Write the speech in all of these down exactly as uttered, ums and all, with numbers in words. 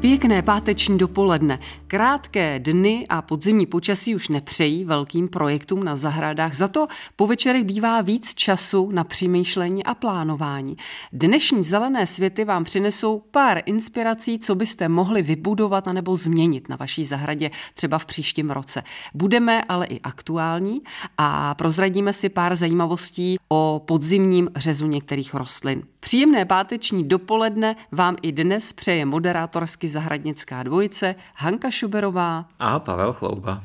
Pěkné páteční dopoledne. Krátké dny a podzimní počasí už nepřejí velkým projektům na zahradách, za to po večerech bývá víc času na přemýšlení a plánování. Dnešní zelené světy vám přinesou pár inspirací, co byste mohli vybudovat anebo změnit na vaší zahradě třeba v příštím roce. Budeme ale i aktuální a prozradíme si pár zajímavostí o podzimním řezu některých rostlin. Příjemné páteční dopoledne vám i dnes přeje moderátorsky zahradnická dvojice Hanka Šuberová a Pavel Chlouba.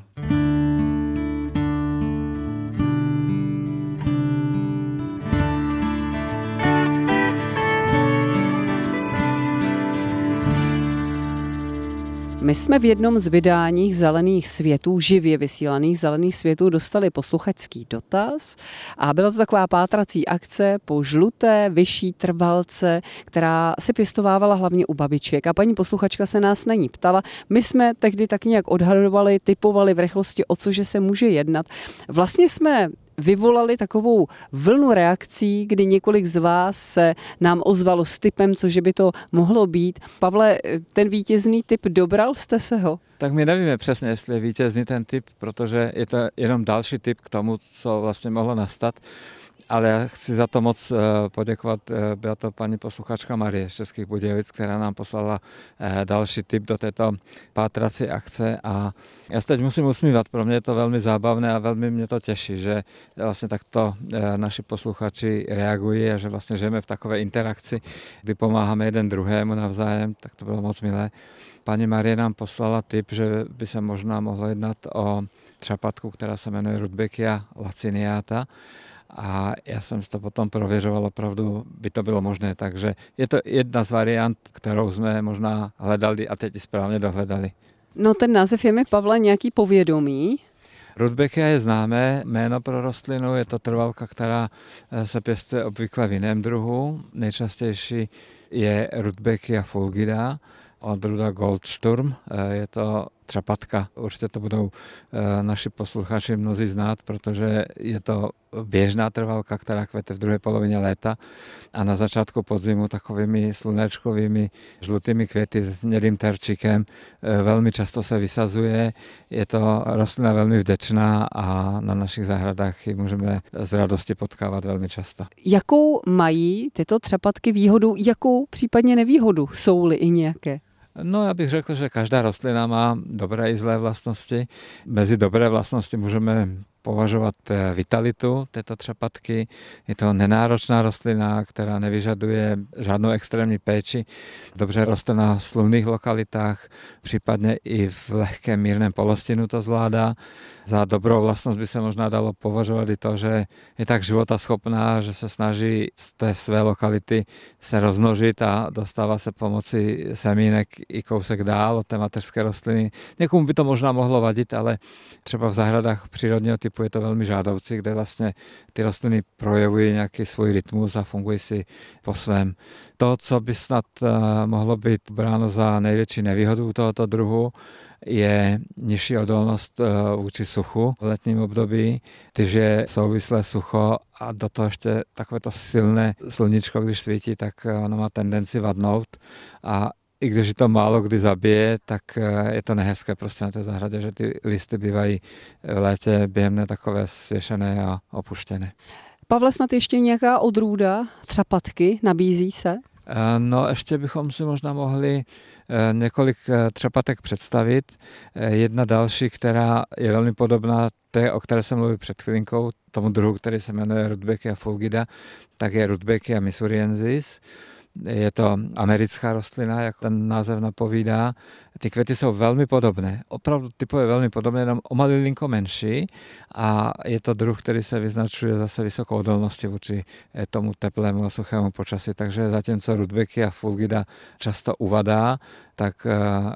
My jsme v jednom z vydání Zelených světů, živě vysílaných Zelených světů, dostali posluchačský dotaz a byla to taková pátrací akce po žluté vyšší trvalce, která se pěstovávala hlavně u babiček, a paní posluchačka se nás na ní ptala. My jsme tehdy tak nějak odhadovali, typovali v rychlosti, o cože se může jednat. Vlastně jsme vyvolali takovou vlnu reakcí, kdy několik z vás se nám ozvalo s tipem, cože by to mohlo být. Pavle, ten vítězný tip, dobral jste se ho? Tak my nevíme přesně, jestli je vítězný ten tip, protože je to jenom další tip k tomu, co vlastně mohlo nastat. Ale já chci za to moc poděkovat, byla to paní posluchačka Marie z Českých Budějovic, která nám poslala další tip do této pátrací akce, a já se teď musím usmívat, pro mě je to velmi zábavné a velmi mě to těší, že vlastně takto naši posluchači reagují a že vlastně žijeme v takové interakci, kdy pomáháme jeden druhému navzájem, tak to bylo moc milé. Paní Marie nám poslala tip, že by se možná mohlo jednat o třapatku, která se jmenuje Rudbeckia laciniata. A já jsem to potom prověřoval, opravdu by to bylo možné, takže je to jedna z variant, kterou jsme možná hledali a teď správně dohledali. No, ten název je mi, Pavle, nějaký povědomí? Rudbeckia je známé jméno pro rostlinu, je to trvalka, která se pěstuje obvykle v jiném druhu. Nejčastější je Rudbeckia fulgida, odrůda Goldsturm, je to třapatka. Určitě to budou naši posluchači mnozí znát, protože je to běžná trvalka, která kvete v druhé polovině léta a na začátku podzimu takovými slunečkovými žlutými květy s hnědým terčíkem. Velmi často se vysazuje, je to rostlina velmi vděčná a na našich zahradách ji můžeme z radosti potkávat velmi často. Jakou mají tyto třapatky výhodu, jakou případně nevýhodu, jsou-li i nějaké? No, já bych řekl, že každá rostlina má dobré i zlé vlastnosti. Mezi dobré vlastnosti můžeme považovat vitalitu této třapatky. Je to nenáročná rostlina, která nevyžaduje žádnou extrémní péči. Dobře roste na slunných lokalitách, případně i v lehkém mírném polostinu to zvládá. Za dobrou vlastnost by se možná dalo považovat i to, že je tak životaschopná, že se snaží z té své lokality se rozmnožit a dostává se pomocí semínek i kousek dál od té mateřské rostliny. Někomu by to možná mohlo vadit, ale třeba v zahradách přírodního typu je to velmi žádoucí, kde vlastně ty rostliny projevují nějaký svůj rytmus a fungují si po svém. To, co by snad mohlo být bráno za největší nevýhodu tohoto druhu, je nižší odolnost vůči suchu v letním období, když je souvislé sucho a do toho ještě takové to silné sluníčko, když svítí, tak ono má tendenci vadnout, a i když to málo kdy zabije, tak je to nehezké prostě na té zahradě, že ty listy bývají v létě během takové svěšené a opuštěné. Pavle, snad ještě nějaká odrůda třapatky nabízí se? No, ještě bychom si možná mohli několik třepatek představit. Jedna další, která je velmi podobná té, o které jsem mluvil před chvilinkou, tomu druhu, který se jmenuje Rudbeckia fulgida, tak je Rudbeckia missouriensis. Je to americká rostlina, jak ten název napovídá. Ty květy jsou velmi podobné, opravdu typově velmi podobné, jenom o malilinko menší, a je to druh, který se vyznačuje zase vysokou odolností vůči tomu teplému a suchému počasí. Takže zatímco Rudbeckia fulgida často uvadá, tak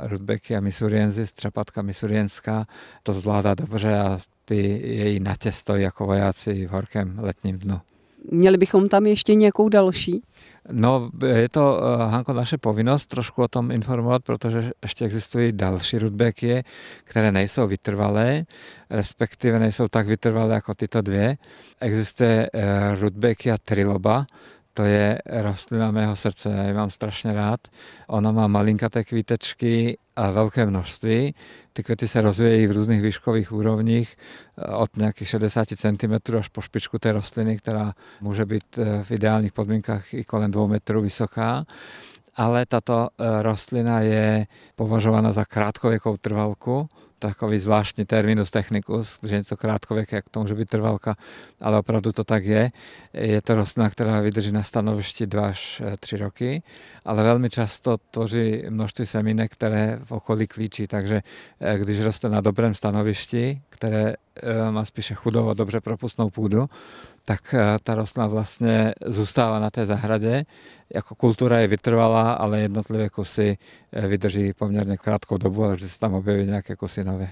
Rudbeckia missouriensis, třepatka missourienská, to zvládá dobře a ty její natě stojí jako vojáci v horkém letním dnu. Měli bychom tam ještě nějakou další? No, je to, Hanko, naše povinnost trošku o tom informovat, protože ještě existují další rudbekie, které nejsou vytrvalé, respektive nejsou tak vytrvalé jako tyto dvě. Existuje Rudbeckia triloba, to je rostlina mého srdce, já ji mám strašně rád. Ona má malinkaté kvítečky a velké množství. Ty květy se rozvíjejí v různých výškových úrovních od nějakých šedesáti centimetrů až po špičku té rostliny, která může být v ideálních podmínkách i kolem dvou metrů vysoká. Ale tato rostlina je považována za krátkověkou trvalku. Takový zvláštní terminus technicus, že něco krátkověké, jak to může být trvalka, ale opravdu to tak je. Je to rostlina, která vydrží na stanovišti dva až tři roky, ale velmi často tvoří množství semínek, které v okolí klíčí, takže když roste na dobrém stanovišti, které má spíše chudou a dobře propustnou půdu, tak ta rostlina vlastně zůstává na té zahradě. Jako kultura je vytrvalá, ale jednotlivé kusy vydrží poměrně krátkou dobu, ale vždy se tam objeví nějaké kusy nové.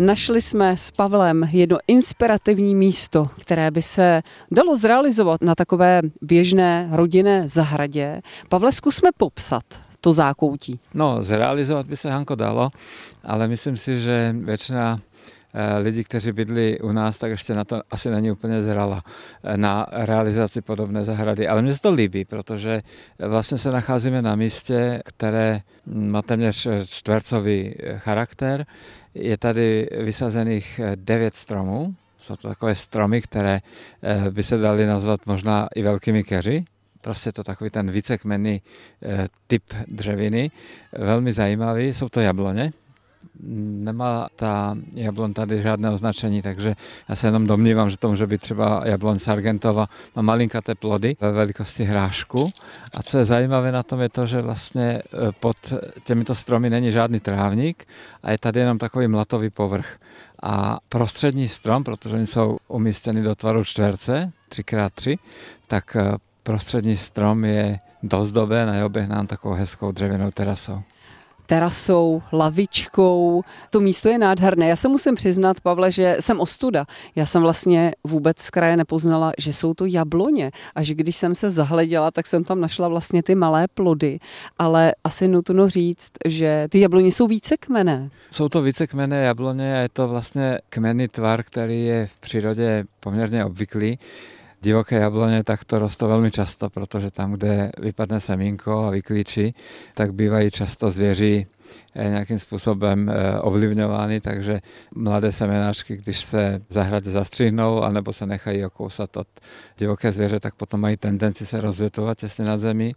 Našli jsme s Pavlem jedno inspirativní místo, které by se dalo zrealizovat na takové běžné rodinné zahradě. Pavle, zkusme popsat to zákoutí. No, zrealizovat by se, Hanko, dalo, ale myslím si, že většina lidí, kteří bydlí u nás, tak ještě na to asi není úplně zrala na realizaci podobné zahrady. Ale mně se to líbí, protože vlastně se nacházíme na místě, které má téměř čtvercový charakter. Je tady vysazených devět stromů. Jsou to takové stromy, které by se daly nazvat možná i velkými keři. Prostě je to takový ten vícekmenný typ dřeviny. Velmi zajímavý. Jsou to jabloně. Nemá ta jablon tady žádné označení, takže já se jenom domnívám, že to může být třeba jablon Sargentova. Má malinkaté plody ve velikosti hrášku. A co je zajímavé na tom je to, že vlastně pod těmito stromy není žádný trávník a je tady jenom takový mlatový povrch. A prostřední strom, protože oni jsou umístěny do tvaru čtverce, tři krát tři, tak prostřední strom je dozdoben a je oběhnán takovou hezkou dřevěnou terasou. terasou, lavičkou. To místo je nádherné. Já se musím přiznat, Pavle, že jsem ostuda. Já jsem vlastně vůbec z kraje nepoznala, že jsou to jabloně. A že když jsem se zahleděla, tak jsem tam našla vlastně ty malé plody. Ale asi nutno říct, že ty jabloně jsou vícekmenné. Jsou to vícekmenné jabloně a je to vlastně kmenný tvar, který je v přírodě poměrně obvyklý. Divoké jabloně tak to rostou velmi často, protože tam, kde vypadne semínko a vyklíčí, tak bývají často zvěří nějakým způsobem ovlivňovány, takže mladé semenáčky, když se v zahradě zastřihnou anebo se nechají okousat od divoké zvěře, tak potom mají tendenci se rozvětovat těsně nad zemí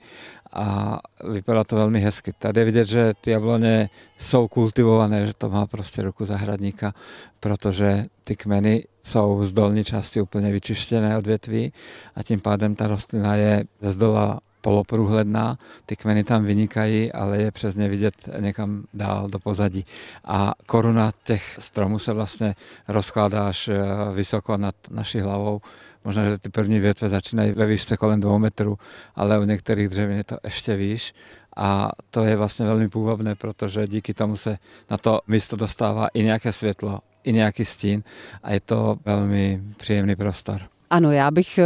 a vypadá to velmi hezky. Tady je vidět, že ty jabloně jsou kultivované, že to má prostě ruku zahradníka, protože ty kmeny jsou z dolní části úplně vyčištěné od větví a tím pádem ta rostlina je ze zdola poloprůhledná, ty kmeny tam vynikají, ale je přesně vidět někam dál do pozadí. A koruna těch stromů se vlastně rozkládá až vysoko nad naší hlavou. Možná, že ty první větve začínají ve výšce kolem dvou metrů, ale u některých dřevin je to ještě výš. A to je vlastně velmi půvabné, protože díky tomu se na to místo dostává i nějaké světlo, i nějaký stín a je to velmi příjemný prostor. Ano, já bych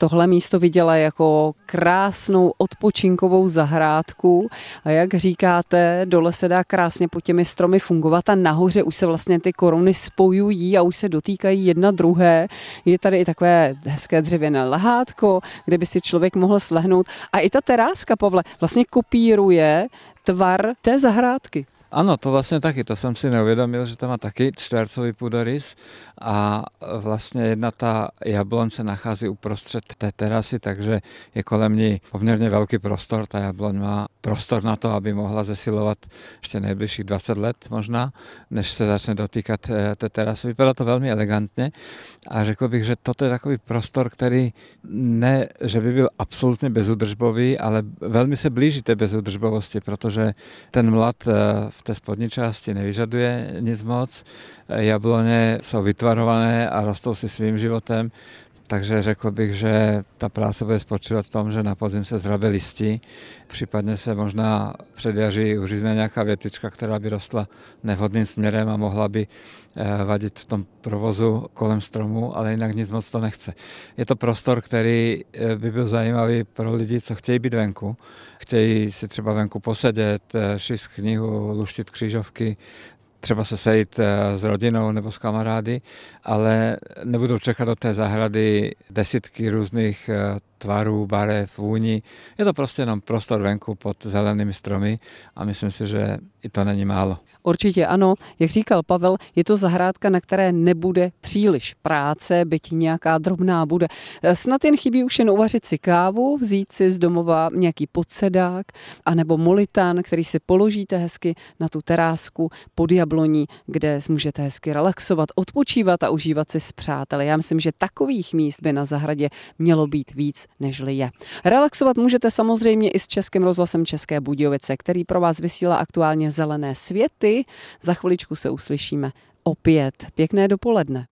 tohle místo viděla jako krásnou odpočinkovou zahrádku a jak říkáte, dole se dá krásně pod těmi stromy fungovat a nahoře už se vlastně ty koruny spojují a už se dotýkají jedna druhé. Je tady i takové hezké dřevěné lehátko, kde by si člověk mohl slehnout a i ta teráska, Pavle, vlastně kopíruje tvar té zahrádky. Ano, to vlastně taky, to jsem si neuvědomil, že tam má taky čtvercový půdorys a vlastně jedna ta jabloň se nachází uprostřed té terasy, takže je kolem ní poměrně velký prostor, ta jabloň má prostor na to, aby mohla zesilovat ještě nejbližších dvacet let možná, než se začne dotýkat té terasy. Vypadá to velmi elegantně a řekl bych, že toto je takový prostor, který ne, že by byl absolutně bezúdržbový, ale velmi se blíží té bezúdržbovosti, protože ten mlad v té spodní části nevyžaduje nic moc. Jabloně jsou vytvarované a rostou si svým životem. Takže řekl bych, že ta práce bude spočívat v tom, že na podzim se zrabe listí, případně se možná předjaří uřízne nějaká větička, která by rostla nevhodným směrem a mohla by vadit v tom provozu kolem stromu, ale jinak nic moc to nechce. Je to prostor, který by byl zajímavý pro lidi, co chtějí být venku. Chtějí si třeba venku posedět, číst knihu, luštit křížovky, třeba se sejít s rodinou nebo s kamarády, ale nebudou čekat do té zahrady desítky různých tvarů, barev, vůní. Je to prostě jenom prostor venku pod zelenými stromy a myslím si, že i to není málo. Určitě ano. Jak říkal Pavel, je to zahrádka, na které nebude příliš práce, byť nějaká drobná bude. Snad jen chybí už jen uvařit si kávu, vzít si z domova nějaký podsedák anebo molitán, který si položíte hezky na tu terásku pod jabloní, kde můžete hezky relaxovat, odpočívat a užívat si s přáteli. Já myslím, že takových míst by na zahradě mělo být víc, nežli je. Relaxovat můžete samozřejmě i s Českým rozhlasem České Budějovice, který pro vás vysílá aktuálně Zelené světy. Za chviličku se uslyšíme opět. Pěkné dopoledne.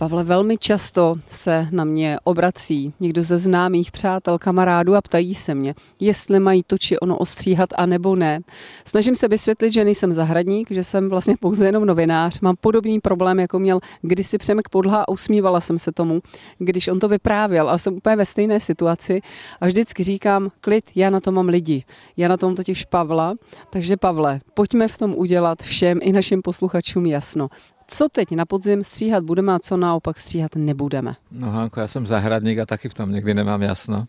Pavle, velmi často se na mě obrací někdo ze známých přátel, kamarádů a ptají se mě, jestli mají to či ono ostříhat a nebo ne. Snažím se vysvětlit, že nejsem zahradník, že jsem vlastně pouze jenom novinář. Mám podobný problém, jako měl kdysi Přemek Podlaha, a usmívala jsem se tomu, když on to vyprávěl, a jsem úplně ve stejné situaci a vždycky říkám, klid, já na to mám lidi. Já na tom totiž Pavla, takže Pavle, pojďme v tom udělat všem i našim posluchačům jasno. Co teď na podzim stříhat budeme a co naopak stříhat nebudeme? No Hanko, já jsem zahradník a taky v tom někdy nemám jasno.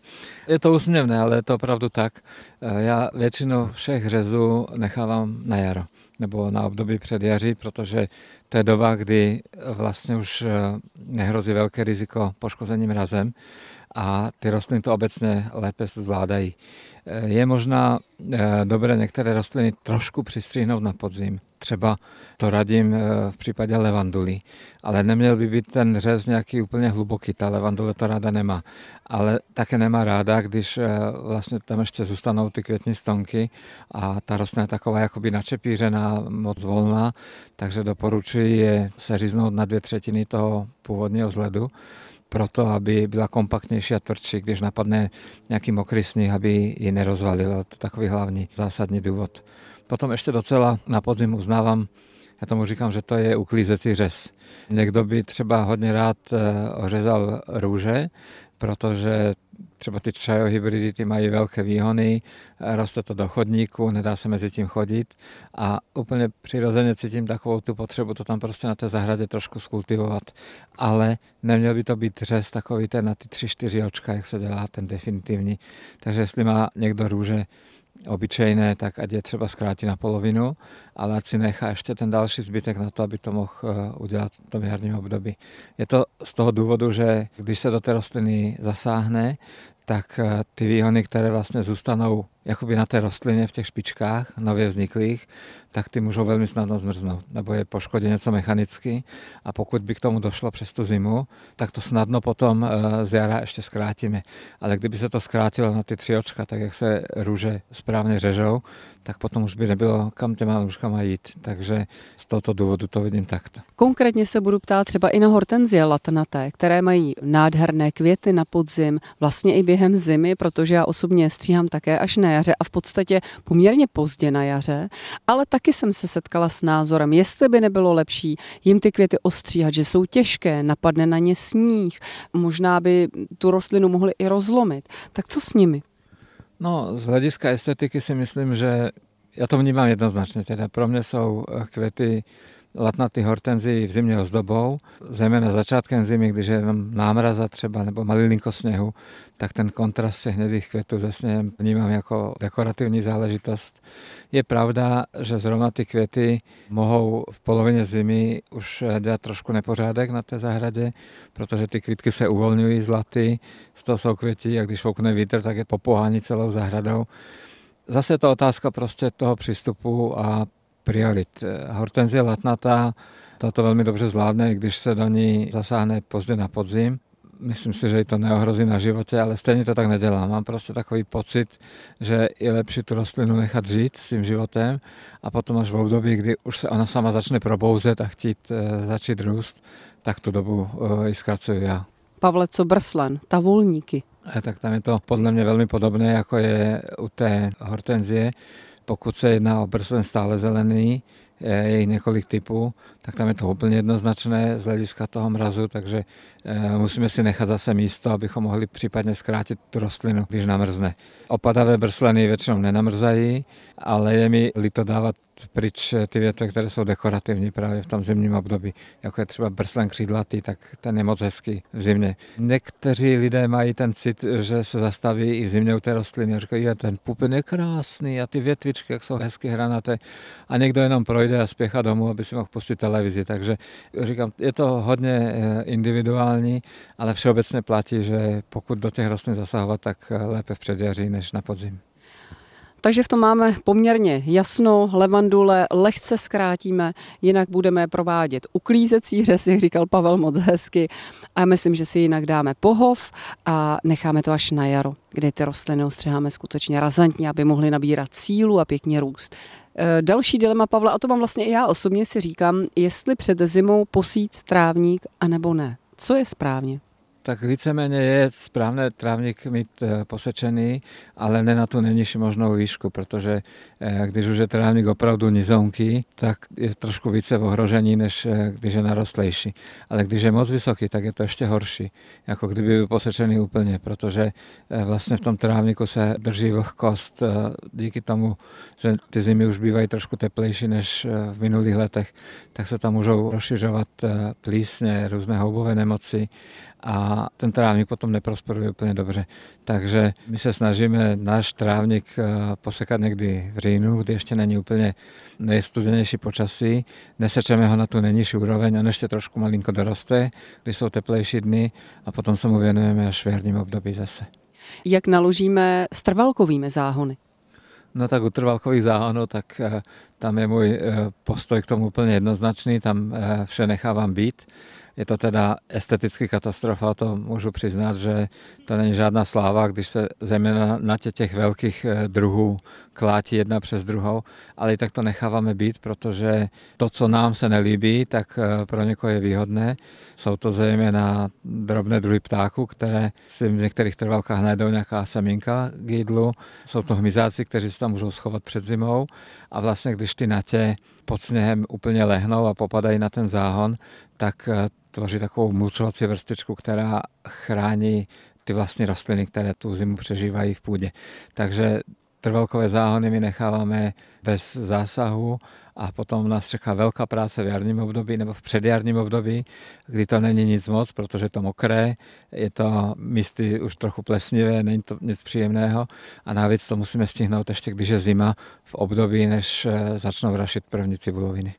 Je to úsměvné, ale je to opravdu tak. Já většinu všech řezů nechávám na jaro nebo na období předjaří, protože to je doba, kdy vlastně už nehrozí velké riziko poškozením mrazem a ty rostliny to obecně lépe zvládají. Je možná dobré některé rostliny trošku přistřihnout na podzim. Třeba to radím v případě levanduly, ale neměl by být ten řez nějaký úplně hluboký, ta levandule to ráda nemá, ale také nemá ráda, když vlastně tam ještě zůstanou ty květní stonky a ta rostlina je taková jakoby načepířená, moc volná, takže doporučuji je se říznout na dvě třetiny toho původního vzhledu, proto, aby byla kompaktnější a tvrdší, když napadne nějaký mokrý sníh, aby ji nerozvalil. To je takový hlavní zásadní důvod. Potom ještě docela na podzim uznávám, já tomu říkám, že to je uklízecí řez. Někdo by třeba hodně rád ořezal růže, protože třeba ty čajohybridy ty mají velké výhony, roste to do chodníku, nedá se mezi tím chodit a úplně přirozeně cítím takovou tu potřebu to tam prostě na té zahradě trošku skultivovat, ale neměl by to být řez takový ten na ty tři, čtyři očka, jak se dělá ten definitivní. Takže jestli má někdo růže obyčejné, tak ať je třeba zkrátí na polovinu, ale ať si nechá ještě ten další zbytek na to, aby to mohl udělat v tom jarním období. Je to z toho důvodu, že když se do té rostliny zasáhne, tak ty výhony, které vlastně zůstanou jakoby na té rostlině v těch špičkách nově vzniklých, tak ty můžou velmi snadno zmrznout, nebo je poškodí něco mechanicky a pokud by k tomu došlo přes tu zimu, tak to snadno potom z jara ještě zkrátíme. Ale kdyby se to zkrátilo na ty tři očka, tak jak se růže správně řežou, tak potom už by nebylo kam těma růžkama jít, takže z tohoto důvodu to vidím takto. Konkrétně se budu ptát třeba i na hortenzie lacinaté, které mají nádherné květy na podzim, vlastně i během zimy, protože já osobně stříhám také až na jaře a v podstatě poměrně pozdě na jaře, ale taky jsem se setkala s názorem, jestli by nebylo lepší jim ty květy ostříhat, že jsou těžké, napadne na ně sníh, možná by tu rostlinu mohli i rozlomit. Tak co s nimi? No, z hlediska estetiky si myslím, že já to vnímám jednoznačně. Teda pro mě jsou květy latnaté hortenzii v zimě ozdobou, zejména začátkem zimy, když je jenom námraza třeba nebo malilinko sněhu, tak ten kontrast těch hnědých květů se sněhem vnímám jako dekorativní záležitost. Je pravda, že zrovna ty květy mohou v polovině zimy už dělat trošku nepořádek na té zahradě, protože ty kvítky se uvolňují z laty, z toho jsou květi a když foukne vítr, tak je popohání celou zahradou. Zase je to otázka prostě toho přístupu a priorit. Hortenzie latnatá, ta to velmi dobře zvládne, když se do ní zasáhne pozdě na podzim. myslím si, že ji to neohrozí na životě, ale stejně to tak nedělám. Mám prostě takový pocit, že je lepší tu rostlinu nechat žít s tím životem a potom až v období, kdy už se ona sama začne probouzet a chtít e, začít růst, tak tu dobu e, ji zkracuju já. Pavle, co brslan, tavulníky? E, tak tam je to podle mě velmi podobné, jako je u té hortenzie. Pokud se jedná o brslen stále zelený, je jich několik typů, tak tam je to úplně jednoznačné z hlediska toho mrazu, takže musíme si nechat zase místo, abychom mohli případně zkrátit tu rostlinu, když namrzne. Opadavé brsleny většinou nenamrzají, ale je mi líto dávat pryč ty větve, které jsou dekorativní právě v tom zimním období, jako je třeba brslen křídlatý, tak ten je moc hezký v zimě. Někteří lidé mají ten cit, že se zastaví i v zimě u té rostliny a říkají, je ten pupen je krásný a ty větvičky, jak jsou hezky hranaté, a někdo jenom projde a spěchá domů, aby si mohl pustit televizi. Takže říkám, je to hodně individuální, ale všeobecně platí, že pokud do těch rostlin zasahovat, tak lépe v předjaří než na podzim. Takže v tom máme poměrně jasno, levandule lehce zkrátíme, jinak budeme provádět uklízecí řez, jak říkal Pavel moc hezky, a myslím, že si jinak dáme pohov a necháme to až na jaro, kdy ty rostliny ostřiháme skutečně razantně, aby mohly nabírat sílu a pěkně růst. Další dilema, Pavla, a to mám vlastně i já osobně, si říkám, jestli před zimou posít trávník anebo ne. Co je správně? Tak víceméně je správné trávník mít posečený, ale ne na tu nejnižší možnou výšku, protože když už je trávník opravdu nizonký, tak je trošku více v ohrožení, než když je narostlejší. Ale když je moc vysoký, tak je to ještě horší, jako kdyby byl posečený úplně, protože vlastně v tom trávníku se drží vlhkost díky tomu, že ty zimy už bývají trošku teplejší než v minulých letech, tak se tam můžou rozšiřovat plísně, různé houbové nemoci a ten trávník potom neprosperuje úplně dobře. Takže my se snažíme náš trávník posekat někdy v říjnu, kdy ještě není úplně nejstudenější počasí. Nesečeme ho na tu nejnižší úroveň, on ještě trošku malinko doroste, když jsou teplejší dny, a potom se mu věnujeme až v jarním období zase. Jak naložíme s trvalkovými záhony? No tak u trvalkových záhonů, tak tam je můj postoj k tomu úplně jednoznačný, tam vše nechávám být. Je to teda esteticky katastrofa, to můžu přiznat, že to není žádná sláva, když se zejména na těch velkých druhů klátí jedna přes druhou, ale i tak to necháváme být, protože to, co nám se nelíbí, tak pro někoho je výhodné. Jsou to zejména drobné druhy ptáků, které si v některých trvalkách najdou nějaká semínka k jídlu. Jsou to hmyzáci, kteří se tam můžou schovat před zimou, a vlastně když ty natě pod sněhem úplně lehnou a popadají na ten záhon, tak tvoří takovou mulčovací vrstičku, která chrání ty vlastní rostliny, které tu zimu přežívají v půdě. Takže trvalkové záhony my necháváme bez zásahu a potom nás čeká velká práce v jarním období nebo v předjarním období, kdy to není nic moc, protože je to mokré, je to místy už trochu plesnivé, není to nic příjemného a navíc to musíme stihnout ještě, když je zima, v období, než začnou rašit první cibuloviny.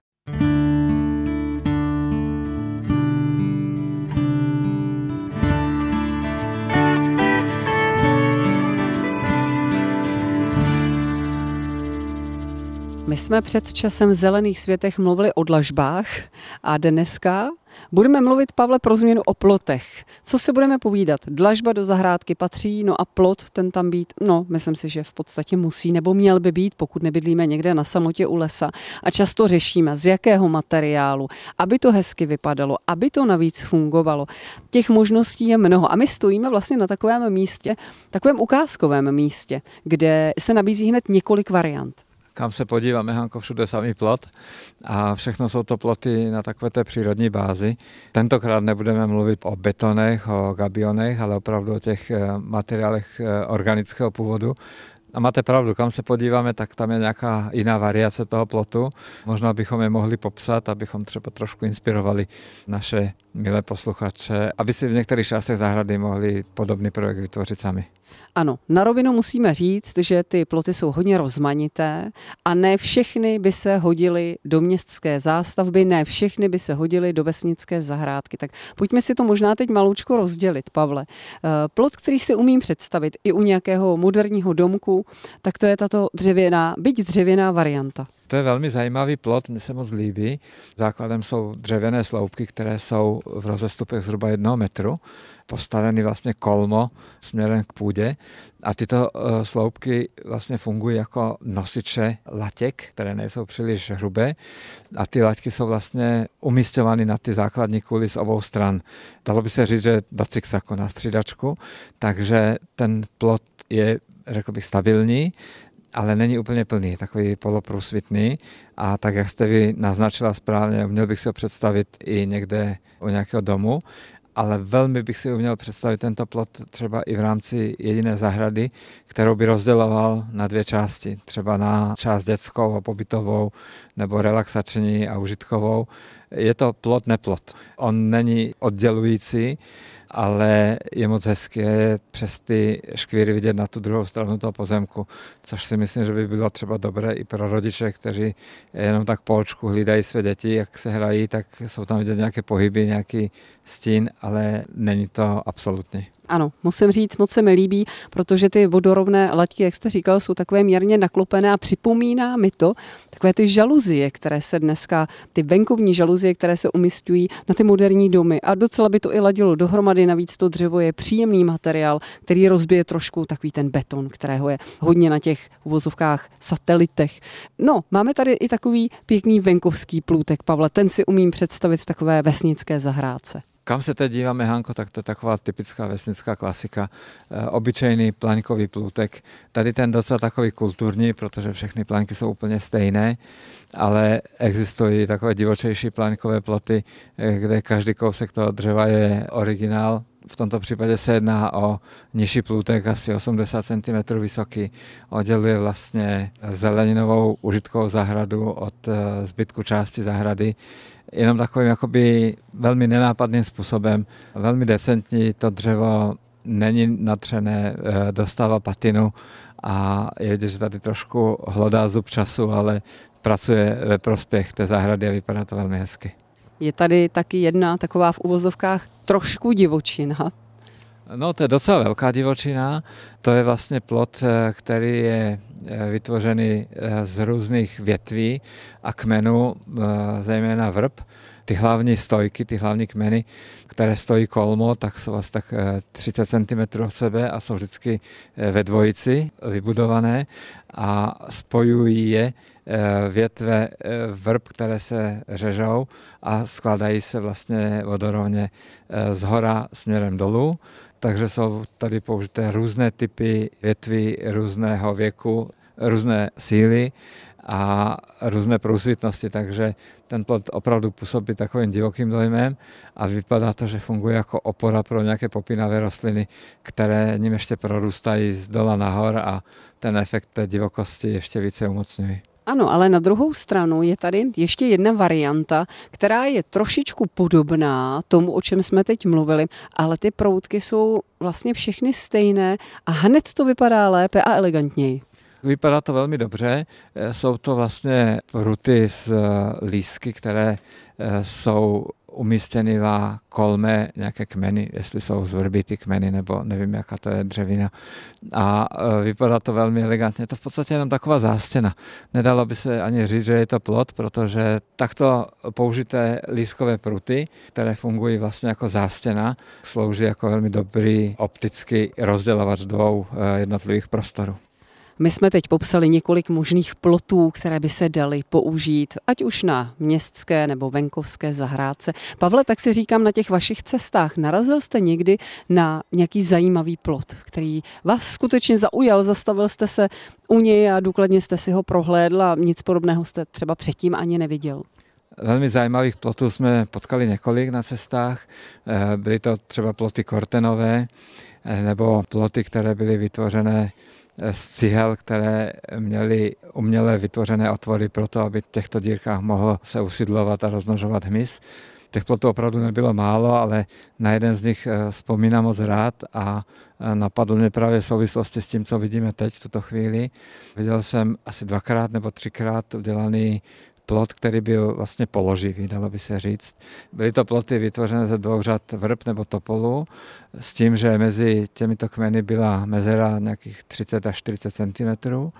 My jsme před časem v Zelených světech mluvili o dlažbách a dneska budeme mluvit, Pavle, pro změnu o plotech. Co si budeme povídat? Dlažba do zahrádky patří, no a plot, ten tam být, no myslím si, že v podstatě musí nebo měl by být, pokud nebydlíme někde na samotě u lesa. A často řešíme, z jakého materiálu, aby to hezky vypadalo, aby to navíc fungovalo. Těch možností je mnoho a my stojíme vlastně na takovém místě, takovém ukázkovém místě, kde se nabízí hned několik variant. Kam se podíváme, Hanko, všude samý plot a všechno jsou to ploty na takové té přírodní bázi. Tentokrát nebudeme mluvit o betonech, o gabionech, ale opravdu o těch materiálech organického původu. A máte pravdu, kam se podíváme, tak tam je nějaká jiná variace toho plotu. Možná bychom je mohli popsat, abychom třeba trošku inspirovali naše milé posluchače, aby si v některých částech zahrady mohli podobný projekt vytvořit sami. Ano, na rovinu musíme říct, že ty ploty jsou hodně rozmanité a ne všechny by se hodily do městské zástavby, ne všechny by se hodily do vesnické zahrádky. Tak pojďme si to možná teď maloučko rozdělit, Pavle. Plot, který si umím představit i u nějakého moderního domku, tak to je tato dřevěná, byť dřevěná varianta. To je velmi zajímavý plod, mně se moc líbí. Základem jsou dřevěné sloupky, které jsou v rozestupech zhruba jednoho metru, postaveny vlastně kolmo směrem k půdě. A tyto sloupky vlastně fungují jako nosiče latěk, které nejsou příliš hrubé. A ty laťky jsou vlastně umisťovány na ty základní kuly z obou stran. Dalo by se říct, že do ciksaku na střídačku, takže ten plod je, řekl bych, stabilní, ale není úplně plný, takový poloprůsvitný. A tak, jak jste vy naznačila správně, uměl bych si ho představit i někde u nějakého domu, ale velmi bych si uměl představit tento plot třeba i v rámci jediné zahrady, kterou by rozděloval na dvě části, třeba na část dětskou a pobytovou, nebo relaxační a užitkovou. Je to plot, neplot. On není oddělující, ale je moc hezké přes ty škvíry vidět na tu druhou stranu toho pozemku, což si myslím, že by bylo třeba dobré i pro rodiče, kteří jenom tak po očku hlídají své děti, jak se hrají, tak jsou tam vidět nějaké pohyby, nějaký stín, ale není to absolutní. Ano, musím říct, moc se mi líbí, protože ty vodorovné laťky, jak jste říkal, jsou takové mírně naklopené a připomíná mi to takové ty žaluzie, které se dneska, ty venkovní žaluzie, které se umisťují na ty moderní domy, a docela by to i ladilo dohromady, navíc to dřevo je příjemný materiál, který rozbije trošku takový ten beton, kterého je hodně na těch uvozovkách satelitech. No, máme tady i takový pěkný venkovský plůtek, Pavle, ten si umím představit v takové vesnické zahrádce. Kam se teď díváme, Hanko, tak to je taková typická vesnická klasika. E, obyčejný plaňkový plůtek. Tady ten docela takový kulturní, protože všechny plaňky jsou úplně stejné, ale existují takové divočejší plaňkové ploty, kde každý kousek toho dřeva je originál. V tomto případě se jedná o nižší plůtek, asi osmdesát centimetrů vysoký. Odděluje vlastně zeleninovou užitkovou zahradu od zbytku části zahrady. Jenom takovým jakoby velmi nenápadným způsobem, velmi decentní, to dřevo není natřené, dostává patinu a je vidět, že tady trošku hlodá zub času, ale pracuje ve prospěch té zahrady a vypadá to velmi hezky. Je tady taky jedna taková v uvozovkách trošku divočina. No, to je docela velká divočina. To je vlastně plod, který je vytvořený z různých větví a kmenů, zejména vrb. Ty hlavní stojky, ty hlavní kmeny, které stojí kolmo, tak jsou asi tak třicet centimetrů od sebe a jsou vždycky ve dvojici vybudované a spojují je větve vrb, které se řežou a skládají se vlastně vodorovně zhora směrem dolů. Takže jsou tady použité různé typy větví různého věku, různé síly a různé průsvitnosti, takže ten plod opravdu působí takovým divokým dojmem a vypadá to, že funguje jako opora pro nějaké popínavé rostliny, které ním ještě prorůstají z dola nahor a ten efekt té divokosti ještě více umocňují. Ano, ale na druhou stranu je tady ještě jedna varianta, která je trošičku podobná tomu, o čem jsme teď mluvili, ale ty proutky jsou vlastně všechny stejné a hned to vypadá lépe a elegantněji. Vypadá to velmi dobře, jsou to vlastně pruty z lísky, které jsou umístěny na kolme nějaké kmeny, jestli jsou z vrby ty kmeny, nebo nevím, jaká to je dřevina. A vypadá to velmi elegantně. Je to v podstatě jenom taková zástěna. Nedalo by se ani říct, že je to plot, protože takto použité lískové pruty, které fungují vlastně jako zástěna, slouží jako velmi dobrý optický rozdělovač dvou jednotlivých prostorů. My jsme teď popsali několik možných plotů, které by se daly použít, ať už na městské nebo venkovské zahrádce. Pavle, tak si říkám, na těch vašich cestách narazil jste někdy na nějaký zajímavý plot, který vás skutečně zaujal, zastavil jste se u něj a důkladně jste si ho prohlédl a nic podobného jste třeba předtím ani neviděl? Velmi zajímavých plotů jsme potkali několik na cestách. Byly to třeba ploty kortenové nebo ploty, které byly vytvořené z cihel, které měly uměle vytvořené otvory pro to, aby v těchto dírkách mohlo se usidlovat a rozmnožovat hmyz. Těch plotů opravdu nebylo málo, ale na jeden z nich vzpomínám moc rád a napadl mě právě v souvislosti s tím, co vidíme teď v tuto chvíli. Viděl jsem asi dvakrát nebo třikrát udělaný plot, který byl vlastně položivý, dalo by se říct. Byly to ploty vytvořené ze dvou řad vrb nebo topolů, s tím, že mezi těmito kmeny byla mezera nějakých třicet až čtyřicet centimetrů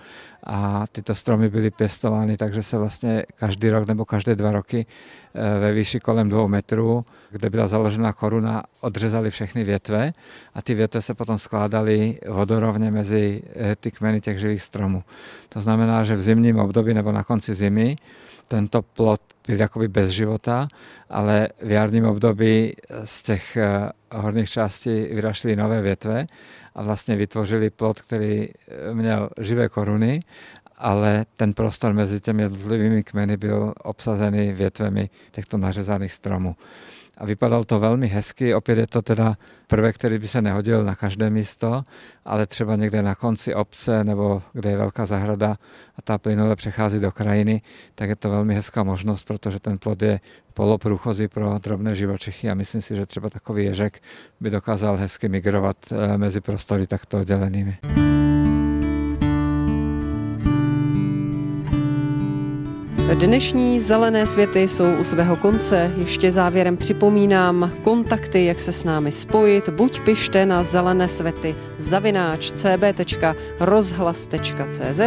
a tyto stromy byly pěstovány, takže se vlastně každý rok nebo každé dva roky ve výši kolem dvou metrů, kde byla založena koruna, odřezali všechny větve a ty větve se potom skládaly vodorovně mezi ty kmeny těch živých stromů. To znamená, že v zimním období nebo na konci zimy tento plot byl jakoby bez života, ale v jarním období z těch horních částí vyrašly nové větve a vlastně vytvořili plot, který měl živé koruny, ale ten prostor mezi těmi jednotlivými kmeny byl obsazený větvemi těchto nařezaných stromů. A vypadalo to velmi hezky, opět je to teda prvek, který by se nehodil na každé místo, ale třeba někde na konci obce nebo kde je velká zahrada a ta plynule přechází do krajiny, tak je to velmi hezká možnost, protože ten plod je poloprůchozí pro drobné živočichy a myslím si, že třeba takový ježek by dokázal hezky migrovat mezi prostory takto oddělenými. Dnešní Zelené světy jsou u svého konce. Ještě závěrem připomínám kontakty, jak se s námi spojit. Buď pište na zelené světy zavináč cb tečka rozhlas tečka cz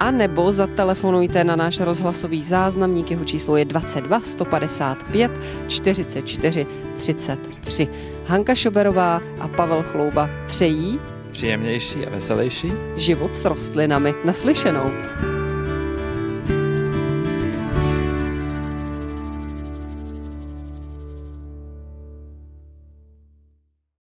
a nebo zatelefonujte na náš rozhlasový záznamník, jeho číslo je dvacet dva sto padesát pět čtyřicet čtyři třicet tři. Hanka Šoberová a Pavel Chlouba přejí příjemnější a veselější život s rostlinami. Naslyšenou.